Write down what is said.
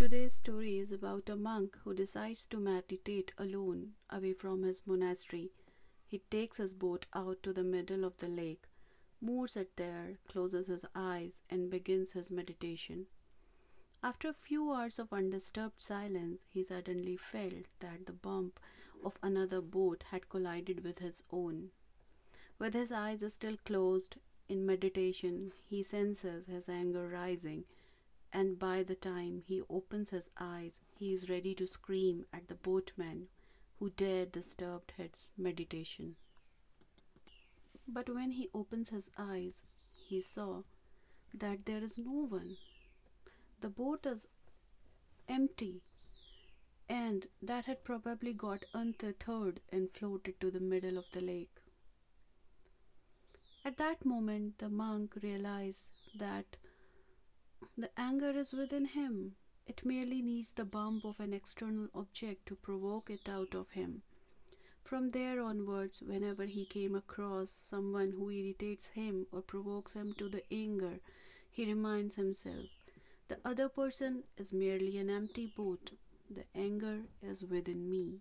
Today's story is about a monk who decides to meditate alone away from his monastery. He takes his boat out to the middle of the lake, moors it there, closes his eyes, and begins his meditation. After a few hours of undisturbed silence, he suddenly felt that the bump of another boat had collided with his own. With his eyes still closed in meditation, he senses his anger rising, and by the time he opens his eyes, he is ready to scream at the boatman who dared disturb his meditation. But when he opens his eyes, he saw that there is no one. The boat is empty, and that had probably got untethered and floated to the middle of the lake. At that moment, the monk realized that the anger is within him. It merely needs the bump of an external object to provoke it out of him. From there onwards, whenever he came across someone who irritates him or provokes him to the anger, he reminds himself, the other person is merely an empty boat. The anger is within me.